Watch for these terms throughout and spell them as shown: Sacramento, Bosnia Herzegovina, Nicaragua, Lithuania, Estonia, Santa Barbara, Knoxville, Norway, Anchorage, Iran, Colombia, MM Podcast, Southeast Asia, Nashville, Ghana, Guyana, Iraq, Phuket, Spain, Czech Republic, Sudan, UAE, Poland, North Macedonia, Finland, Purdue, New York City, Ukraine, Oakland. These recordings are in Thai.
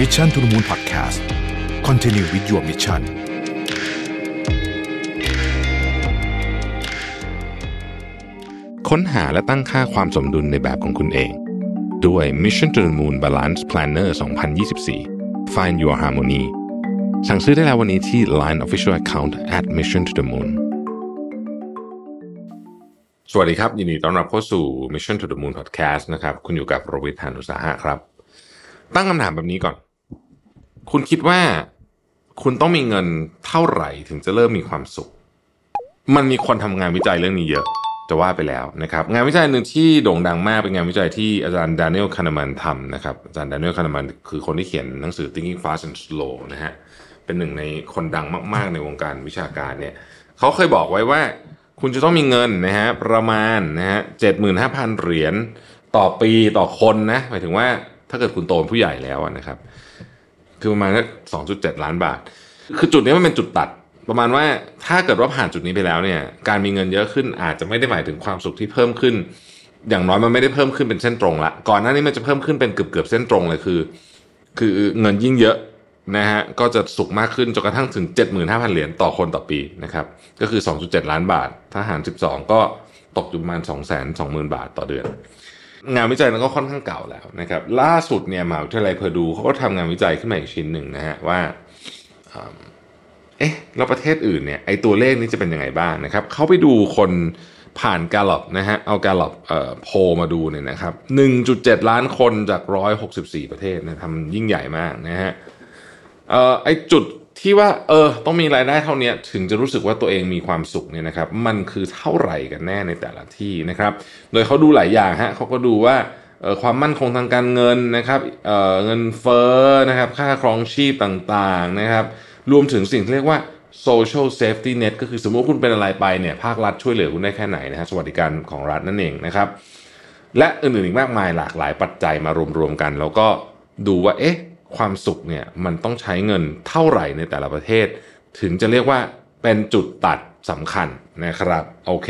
Mission to the Moon Podcast Continue with your mission ค้นหาและตั้งค่าความสมดุลในแบบของคุณเองด้วย Mission to the Moon Balance Planner 2024 Find Your Harmony สั่งซื้อได้แล้ววันนี้ที่ Line Official Account @missiontothemoonสวัสดีครับยินดีต้อนรับเข้าสู่ Mission to the Moon Podcast นะครับคุณอยู่กับโรวิท หาญอุตสาหะครับตั้งคำถามแบบนี้ก่อนคุณคิดว่าคุณต้องมีเงินเท่าไหร่ถึงจะเริ่มมีความสุขมันมีคนทำงานวิจัยเรื่องนี้เยอะจะว่าไปแล้วนะครับงานวิจัยนึงที่โด่งดังมากเป็นงานวิจัยที่อาจารย์ดานิเอลคานาแมนทำนะครับอาจารย์ดานิเอลคานาแมนคือคนที่เขียนหนังสือ Thinking Fast and Slow นะฮะเป็นหนึ่งในคนดังมากๆในวงการวิชาการเนี่ยเขาเคยบอกไว้ว่าคุณจะต้องมีเงินนะฮะประมาณนะฮะ 75,000 เหรียญต่อปีต่อคนนะหมายถึงว่าถ้าเกิดคุณโตเป็นผู้ใหญ่แล้วนะครับคือประมาณ 2.7 ล้านบาทคือจุดนี้มันเป็นจุดตัดประมาณว่าถ้าเกิดว่าผ่านจุดนี้ไปแล้วเนี่ยการมีเงินเยอะขึ้นอาจจะไม่ได้หมายถึงความสุขที่เพิ่มขึ้นอย่างน้อยมันไม่ได้เพิ่มขึ้นเป็นเส้นตรงละก่อนหน้านี้มันจะเพิ่มขึ้นเป็นเกือบๆเส้นตรงเลยคือเงินยิ่งเยอะนะฮะก็จะสุขมากขึ้นจนกระทั่งถึง 75,000 เหรียญต่อคนต่อปีนะครับก็คือ 2.7 ล้านบาทถ้าหาร12ก็ตกอยู่ประมาณ 220,000 บาทต่อเดือนงานวิจัยนั้นก็ค่อนข้างเก่าแล้วนะครับล่าสุดเนี่ยมหาวิทยาลัยเพอร์ดูเขาก็ทำงานวิจัยขึ้นมาอีกชิ้นหนึ่งนะฮะว่าแล้วประเทศอื่นเนี่ยไอตัวเลขนี้จะเป็นยังไงบ้างนะครับเขาไปดูคนผ่านGallupนะฮะเอาGallupโพลมาดูเนี่ยนะครับ 1.7 ล้านคนจาก164ประเทศนะทำยิ่งใหญ่มากนะฮะไอจุดที่ว่าต้องมีรายได้เท่านี้ถึงจะรู้สึกว่าตัวเองมีความสุขเนี่ยนะครับมันคือเท่าไหร่กันแน่ในแต่ละที่นะครับโดยเขาดูหลายอย่างฮะเขาก็ดูว่าความมั่นคงทางการเงินนะครับเงินเฟ้อนะครับค่าครองชีพต่างๆนะครับรวมถึงสิ่งที่เรียกว่า social safety net ก็คือสมมุติคุณเป็นอะไรไปเนี่ยภาครัฐช่วยเหลือคุณได้แค่ไหนนะฮะสวัสดิการของรัฐนั่นเองนะครับและอื่นๆอีกมากมายหลากหลายปัจจัยมารวมๆกันแล้วก็ดูว่าความสุขเนี่ยมันต้องใช้เงินเท่าไหร่ในแต่ละประเทศถึงจะเรียกว่าเป็นจุดตัดสำคัญนะครับโอเค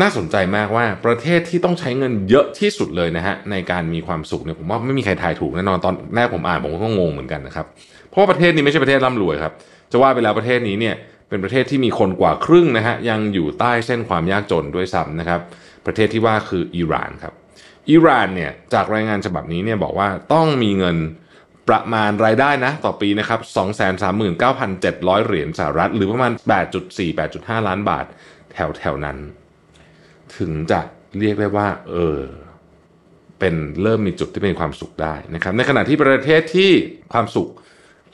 น่าสนใจมากว่าประเทศที่ต้องใช้เงินเยอะที่สุดเลยนะฮะในการมีความสุขเนี่ยผมว่าไม่มีใครทายถูกแน่นอนตอนแรกผมอ่านผมก็งงเหมือนกันนะครับเพราะว่าประเทศนี้ไม่ใช่ประเทศร่ำรวยครับจะว่าไปแล้วประเทศนี้เนี่ยเป็นประเทศที่มีคนกว่าครึ่งนะฮะยังอยู่ใต้เส้นความยากจนด้วยซ้ำนะครับประเทศที่ว่าคืออิหร่านครับอิหร่านเนี่ยจากรายงานฉบับนี้เนี่ยบอกว่าต้องมีเงินประมาณรายได้นะต่อปีนะครับ 239,700 เหรียญสหรัฐหรือประมาณ 8.4-8.5 ล้านบาทแถวๆนั้นถึงจะเรียกได้ว่าเป็นเริ่มมีจุดที่เป็นความสุขได้นะครับในขณะที่ประเทศที่ความสุข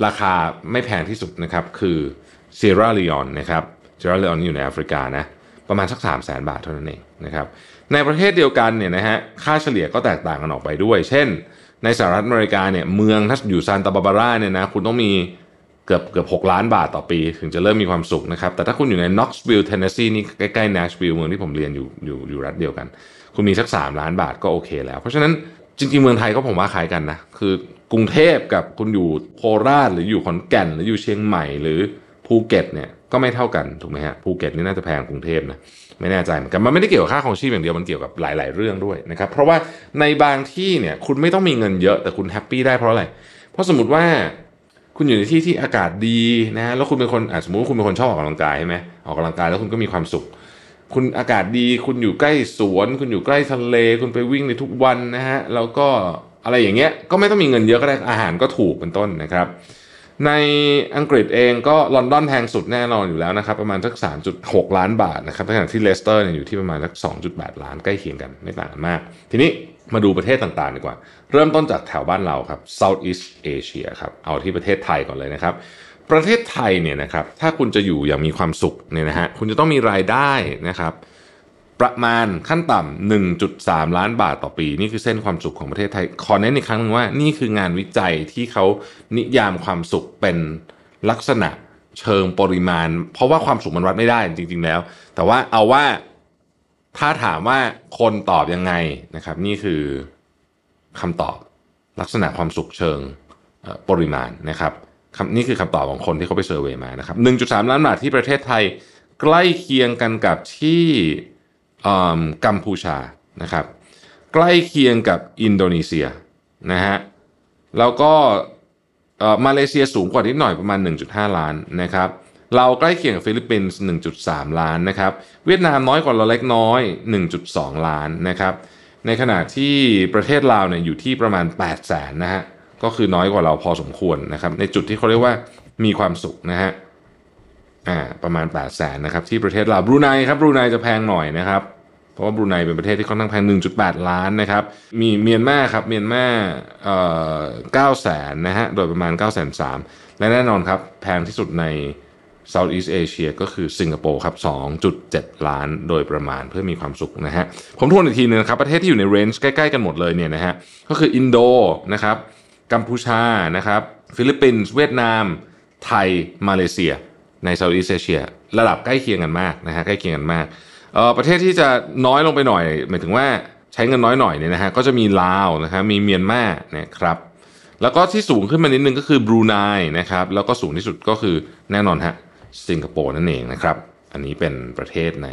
ราคาไม่แพงที่สุดนะครับคือเซราลีออนนะครับเซราลีออนอยู่ในแอฟริกานะประมาณสัก 300,000 บาทเท่านั้นเองนะครับในประเทศเดียวกันเนี่ยนะฮะค่าเฉลี่ยก็แตกต่างกันออกไปด้วยเช่นในสหรัฐอเมริกาเนี่ยเมืองถ้าอยู่ซานตาบาร์บาร่าเนี่ยนะคุณต้องมีเกือบ6ล้านบาทต่อปีถึงจะเริ่มมีความสุขนะครับแต่ถ้าคุณอยู่ในน็อกซ์วิลล์เทนเนสซีนี่ใกล้ๆนัชวิลล์เมืองที่ผมเรียนอยู่รัฐเดียวกันคุณมีสัก3ล้านบาทก็โอเคแล้วเพราะฉะนั้นจริงๆเมืองไทยก็ผมว่าคล้ายกันนะคือกรุงเทพกับคุณอยู่โคราชหรืออยู่ขอนแก่นหรืออยู่เชียงใหม่หรือภูเก็ตเนี่ยก็ไม่เท่ากันถูกไหมฮะภูเก็ตนี่น่าจะแพงกรุงเทพนะไม่แน่ใจเหมือนกันมันไม่ได้เกี่ยวกับค่าของชีพอย่างเดียวมันเกี่ยวกับหลายๆเรื่องด้วยนะครับเพราะว่าในบางที่เนี่ยคุณไม่ต้องมีเงินเยอะแต่คุณแฮปปี้ได้เพราะอะไรเพราะสมมติว่าคุณอยู่ในที่ที่อากาศดีนะแล้วคุณเป็นคนสมมติว่าคุณเป็นคนชอบออกกำลังกายใช่ไหมออกกำลังกายแล้วคุณก็มีความสุขคุณอากาศดีคุณอยู่ใกล้สวนคุณอยู่ใกล้ทะเลคุณไปวิ่งในทุกวันนะฮะแล้วก็อะไรอย่างเงี้ยก็ไม่ต้องมีเงินเยอะก็ได้อาหารก็ถูกเป็นต้นนะครับในอังกฤษเองก็ลอนดอนแพงสุดแน่นอนอยู่แล้วนะครับประมาณสัก 3.6 ล้านบาทนะครับขณะที่เลสเตอร์เนี่ยอยู่ที่ประมาณสัก 2.8 ล้านใกล้เคียงกันไม่ต่างกันมากทีนี้มาดูประเทศต่างๆดีกว่าเริ่มต้นจากแถวบ้านเราครับ Southeast Asia ครับเอาที่ประเทศไทยก่อนเลยนะครับประเทศไทยเนี่ยนะครับถ้าคุณจะอยู่อย่างมีความสุขเนี่ยนะฮะคุณจะต้องมีรายได้นะครับประมาณขั้นต่ำ 1.3 ล้านบาทต่อปีนี่คือเส้นความสุขของประเทศไทยขอเน้นอีกครั้งนึงว่านี่คืองานวิจัยที่เขานิยามความสุขเป็นลักษณะเชิงปริมาณเพราะว่าความสุขมันวัดไม่ได้จริงๆแล้วแต่ว่าเอาว่าถ้าถามว่าคนตอบยังไงนะครับนี่คือคำตอบลักษณะความสุขเชิงปริมาณนะครับนี่คือคำตอบของคนที่เขาไปเซอร์เวย์มานะครับ 1.3 ล้านบาทที่ประเทศไทยใกล้เคียงกันกับที่กัมพูชานะครับใกล้เคียงกับอินโดนีเซียนะฮะ แล้วก็มาเลเซียสูงกว่านิดหน่อยประมาณ 1.5 ล้านนะครับเราใกล้เคียงกับฟิลิปปินส์ 1.3 ล้านนะครับเวียดนามน้อยกว่าเราเล็กน้อย 1.2 ล้านนะครับในขณะที่ประเทศลาวเนี่ยอยู่ที่ประมาณ 800,000 นะฮะก็คือน้อยกว่าเราพอสมควรนะครับในจุดที่เขาเรียกว่ามีความสุขนะฮะประมาณ 800,000 นะครับที่ประเทศลาวบรูไนครับบรูไนจะแพงหน่อยนะครับเพราะว่าบรูไนเป็นประเทศที่ค่อนข้างแพง 1.8 ล้านนะครับมีเมียนมาครับเมียนมา900,000 นะฮะโดยประมาณ 930,000 และแน่นอนครับแพงที่สุดใน Southeast Asia ก็คือสิงคโปร์ครับ 2.7 ล้านโดยประมาณเพื่อมีความสุขนะฮะผมทวนอีกทีนึงนะครับประเทศที่อยู่ในเรนจ์ใกล้ๆกันหมดเลยเนี่ยนะฮะก็คืออินโดนะครับกัมพูชานะครับฟิลิปปินส์เวียดนามไทยมาเลเซียใน Southeast Asia ระดับใกล้เคียงกันมากนะฮะใกล้เคียงกันมากประเทศที่จะน้อยลงไปหน่อยหมายถึงว่าใช้เงินน้อยหน่อยเนี่ยนะฮะก็จะมีลาวนะครับมีเมียนมานะครับแล้วก็ที่สูงขึ้นมานิดนึงก็คือบรูไนนะครับแล้วก็สูงที่สุดก็คือแน่นอนฮะสิงคโปร์นั่นเองนะครับอันนี้เป็นประเทศใน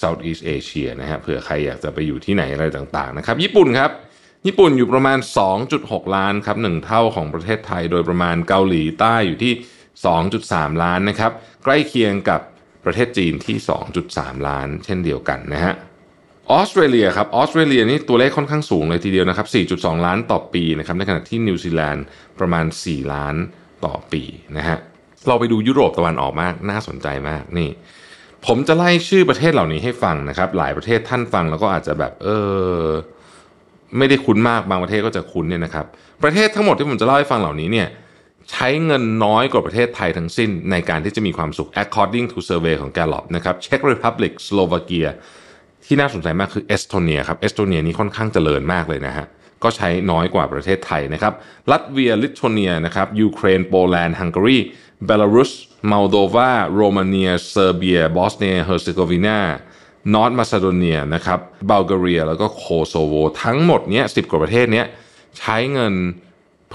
Southeast Asia นะฮะเผื่อใครอยากจะไปอยู่ที่ไหนอะไรต่างๆนะครับญี่ปุ่นครับญี่ปุ่นอยู่ประมาณ 2.6 ล้านครับ1เท่าของประเทศไทยโดยประมาณเกาหลีใต้อยู่ที่ 2.3 ล้านนะครับใกล้เคียงกับประเทศจีนที่ 2.3 ล้านเช่นเดียวกันนะฮะออสเตรเลียครับออสเตรเลียนี่ตัวเลขค่อนข้างสูงเลยทีเดียวนะครับ 4.2 ล้านต่อปีนะครับในขณะที่นิวซีแลนด์ประมาณ 4 ล้านต่อปีนะฮะเราไปดูยุโรปตะวันออกมากน่าสนใจมากนี่ผมจะไล่ชื่อประเทศเหล่านี้ให้ฟังนะครับหลายประเทศท่านฟังแล้วก็อาจจะแบบไม่ได้คุ้นมากบางประเทศก็จะคุ้นเนี่ยนะครับประเทศทั้งหมดที่ผมจะเล่าให้ฟังเหล่านี้เนี่ยใช้เงินน้อยกว่าประเทศไทยทั้งสิ้นในการที่จะมีความสุข according to survey ของ Gallup นะครับ Czech Republic Slovakia ที่น่าสนใจมากคือ Estonia ครับ Estonia นี้ค่อนข้างเจริญมากเลยนะฮะก็ใช้น้อยกว่าประเทศไทยนะครับ Latvia Lithuania นะครับ Ukraine Poland Hungary Belarus Moldova Romania Serbia Bosnia Herzegovina North Macedonia นะครับ Bulgaria แล้วก็ Kosovo ทั้งหมดเนี้ย10กว่าประเทศเนี้ยใช้เงิน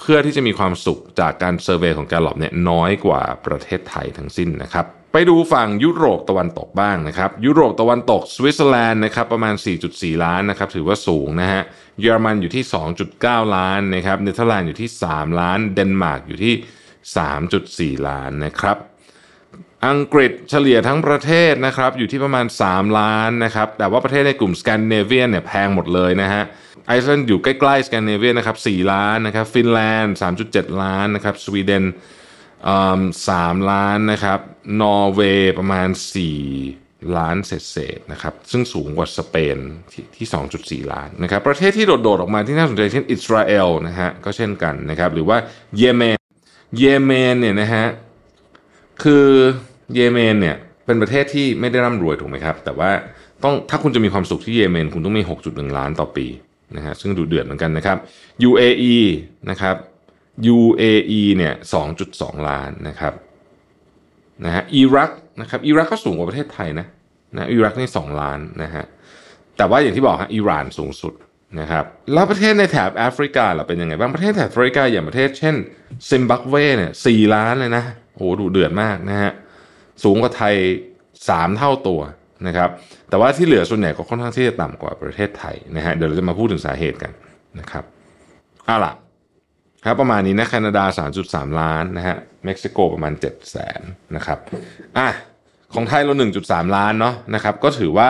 เพื่อที่จะมีความสุขจากการเซอร์เวย์ของGallupเนี่ยน้อยกว่าประเทศไทยทั้งสิ้นนะครับไปดูฝั่งยุโรปตะวันตกบ้างนะครับยุโรปตะวันตกสวิตเซอร์แลนด์นะครับประมาณ 4.4 ล้านนะครับถือว่าสูงนะฮะเยอรมันอยู่ที่ 2.9 ล้านนะครับเนเธอร์แลนด์อยู่ที่ 3 ล้านเดนมาร์กอยู่ที่ 3.4 ล้านนะครับอังกฤษเฉลี่ยทั้งประเทศนะครับอยู่ที่ประมาณ 3 ล้านนะครับแต่ว่าประเทศในกลุ่มสแกนดิเนเวียนเนี่ยแพงหมดเลยนะฮะไอซ์แลนด์อยู่ใกล้ๆสแกนดิเนเวียนะครับ4ล้านนะครับฟินแลนด์ 3.7 ล้านนะครับสวีเดน3ล้านนะครับนอร์เวย์ประมาณ4ล้านเศษๆนะครับซึ่งสูงกว่าสเปนที่ 2.4 ล้านนะครับประเทศที่โดดๆออกมาที่น่าสนใจเช่นอิสราเอลนะฮะก็เช่นกันนะครับหรือว่าเยเมนเนี่ยนะฮะคือเยเมนเนี่ยเป็นประเทศที่ไม่ได้ร่ำรวยถูกไหมครับแต่ว่าต้องถ้าคุณจะมีความสุขที่เยเมนคุณต้องมี 6.1 ล้านต่อปีนะฮะซึ่งดูเดือดเหมือนกันนะครับ UAE นะครับ UAE เนี่ย 2.2 ล้านนะครับนะฮะอิรักนะครับอิรักก็สูงกว่าประเทศไทยนะอิรักนี่2ล้านนะฮะแต่ว่าอย่างที่บอกฮะอิหร่านสูงสุดนะครับแล้วประเทศในแถบแอฟริกาล่ะเป็นยังไงบ้างประเทศแถบแอฟริกาอย่างประเทศเช่นซิมบับเวเนี่ย4ล้านเลยนะโอ้ดูเดือดมากนะฮะสูงกว่าไทย3เท่าตัวนะครับแต่ว่าที่เหลือส่วนใหญ่ก็ค่อนข้างที่จะต่ำกว่าประเทศไทยนะฮะเดี๋ยวเราจะมาพูดถึงสาเหตุกันนะครับเอาล่ะครับประมาณนี้นะแคนาดา 3.3 ล้านนะฮะเม็กซิโกประมาณ 700,000 นะครับของไทยเรา 1.3 ล้านเนาะนะครับก็ถือว่า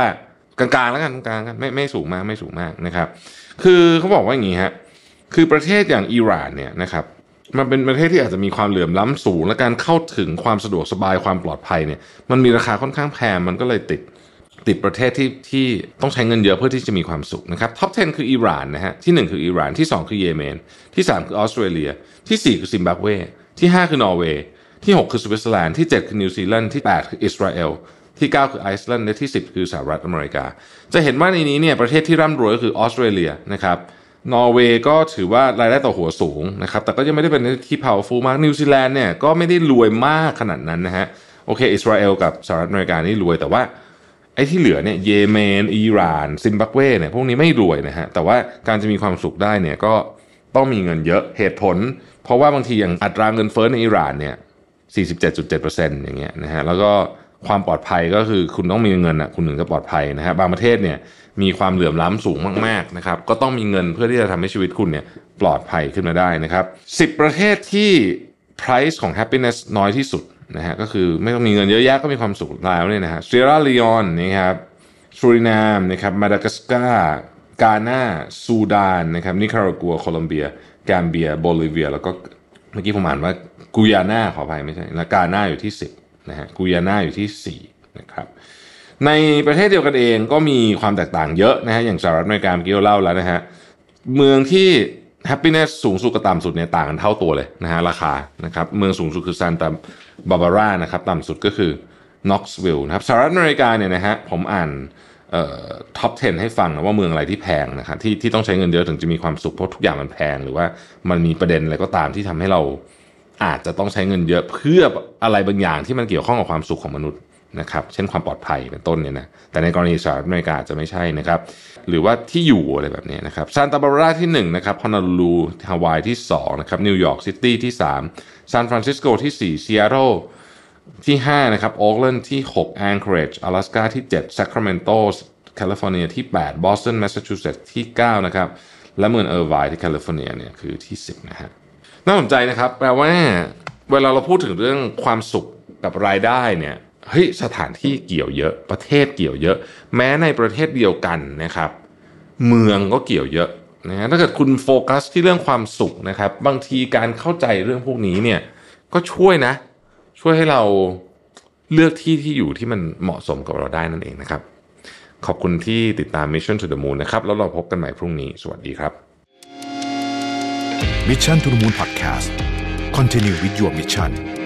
กลางๆแล้วกันกลางๆกันไม่สูงมากไม่สูงมากนะครับคือเขาบอกว่าอย่างงี้ฮะคือประเทศอย่างอิหร่านเนี่ยนะครับมันเป็นประเทศที่อาจจะมีความเหลื่อมล้ำสูงและการเข้าถึงความสะดวกสบายความปลอดภัยเนี่ยมันมีราคาค่อนข้างแพงมันก็เลยติดประเทศที่ต้องใช้เงินเยอะเพื่อที่จะมีความสุขนะครับท็อป 10 คืออิหร่านนะฮะที่1คืออิหร่านที่2คือเยเมนที่3คือออสเตรเลียที่4คือซิมบับเวที่5คือนอร์เวย์ที่6คือสวิตเซอร์แลนด์ที่7คือนิวซีแลนด์ที่8คืออิสราเอลที่9คือไอซ์แลนด์และที่10คือสหรัฐอเมริกาจะเห็นว่าในนี้เนี่ยประเทศที่ร่ำรวยก็คือออสเตรเลียนะครับนอร์เวย์ก็ถือว่ารายได้ต่อหัวสูงนะครับแต่ก็ยังไม่ได้เป็นที่ powerful มากนิวซีแลนด์เนี่ยก็ไม่ได้รวยมากขนาดนั้นนะฮะโอเคอิสราเอลกับสหรัฐอเมริกานี่รวยแต่ว่าไอ้ที่เหลือเนี่ยเยเมนอิหร่านซิมบับเวเนี่ยพวกนี้ไม่รวยนะฮะแต่ว่าการจะมีความสุขได้เนี่ยก็ต้องมีเงินเยอะเหตุผลเพราะว่าบางทีอย่างอัตราเงินเฟ้อในอิหร่านเนี่ย 47.7% อย่างเงี้ยนะฮะแล้วก็ความปลอดภัยก็คือคุณต้องมีเงินอ่ะคุณถึงจะปลอดภัยนะฮะบางประเทศเนี่ย มีความเหลื่อมล้ำสูงมากๆนะครับก็ต้องมีเงินเพื่อที่จะทำให้ชีวิตคุณเนี่ยปลอดภัยขึ้นมาได้นะครับ10ประเทศที่ price ของ happiness น้อยที่สุดนะฮะก็คือไม่ต้องมีเงินเยอะแยะก็มีความสุขลาวเนี่ยนะฮะเซราลีออนนะครับซูรินามนะครับมาดากัสการ์กาน่าซูดานนะครับนิคารากัวโคลอมเบียแกมเบียโบลิเวียแล้วก็เมื่อกี้ผมอ่านว่ากุยาน่าขออภัยไม่ใช่แล้วกาน่าอยู่ที่10นะฮะกุยาน่าอยู่ที่4นะครับในประเทศเดียวกันเองก็มีความแตกต่างเยอะนะฮะอย่างสหรัฐอเมริกาเมื่อกี้เราเล่าแล้วนะฮะเมืองที่แฮปปี้เนสสูงสุดกับต่ำสุดเนี่ยต่างกันเท่าตัวเลยนะฮะราคานะครับเมืองสูงสุดคือซานตาบาร์บาร่านะครับต่ำสุดก็คือน็อกซ์วิลล์นะครับสหรัฐอเมริกาเนี่ยนะฮะผมอ่านท็อป 10 ให้ฟังนะว่าเมืองอะไรที่แพงนะครับที่ต้องใช้เงินเยอะถึงจะมีความสุขเพราะทุกอย่างมันแพงหรือว่ามันมีประเด็นอะไรก็ตามที่ทำให้เราอาจจะต้องใช้เงินเยอะเพื่ออะไรบางอย่างที่มันเกี่ยวข้องกับความสุขของมนุษย์นะครับเช่นความปลอดภัยเป็นต้นเนี่ยนะแต่ในกรณีสหรัฐอเมริกาจะไม่ใช่นะครับหรือว่าที่อยู่อะไรแบบนี้นะครับซานตาบาร์บาร่าที่1นะครับฮอนาลูลูฮาวายที่2นะครับนิวยอร์กซิตี้ที่3ซานฟรานซิสโกที่4ซีแอตเทิลที่5นะครับโอ๊คแลนด์ที่6แองเครจ阿拉斯加ที่7แซคราเมนโตแคลิฟอร์เนียที่8บอสตันแมสซาชูเซตส์ที่9นะครับและเมืองเออร์ไวน์ที่แคลิฟอร์เนียเนี่ยคือที่10นะฮะน่าสนใจนะครับแปลว่าเวลาเราพูดถึงเรื่องความสุขกับรายได้เนี่ยเฮ้ยสถานที่เกี่ยวเยอะประเทศเกี่ยวเยอะแม้ในประเทศเดียวกันนะครับเมืองก็เกี่ยวเยอะนะถ้าเกิดคุณโฟกัสที่เรื่องความสุขนะครับบางทีการเข้าใจเรื่องพวกนี้เนี่ยก็ช่วยให้เราเลือกที่อยู่ที่มันเหมาะสมกับเราได้นั่นเองนะครับขอบคุณที่ติดตาม Mission to the Moon นะครับแล้วเราพบกันใหม่พรุ่งนี้สวัสดีครับ Mission to the Moon Podcast Continue with your mission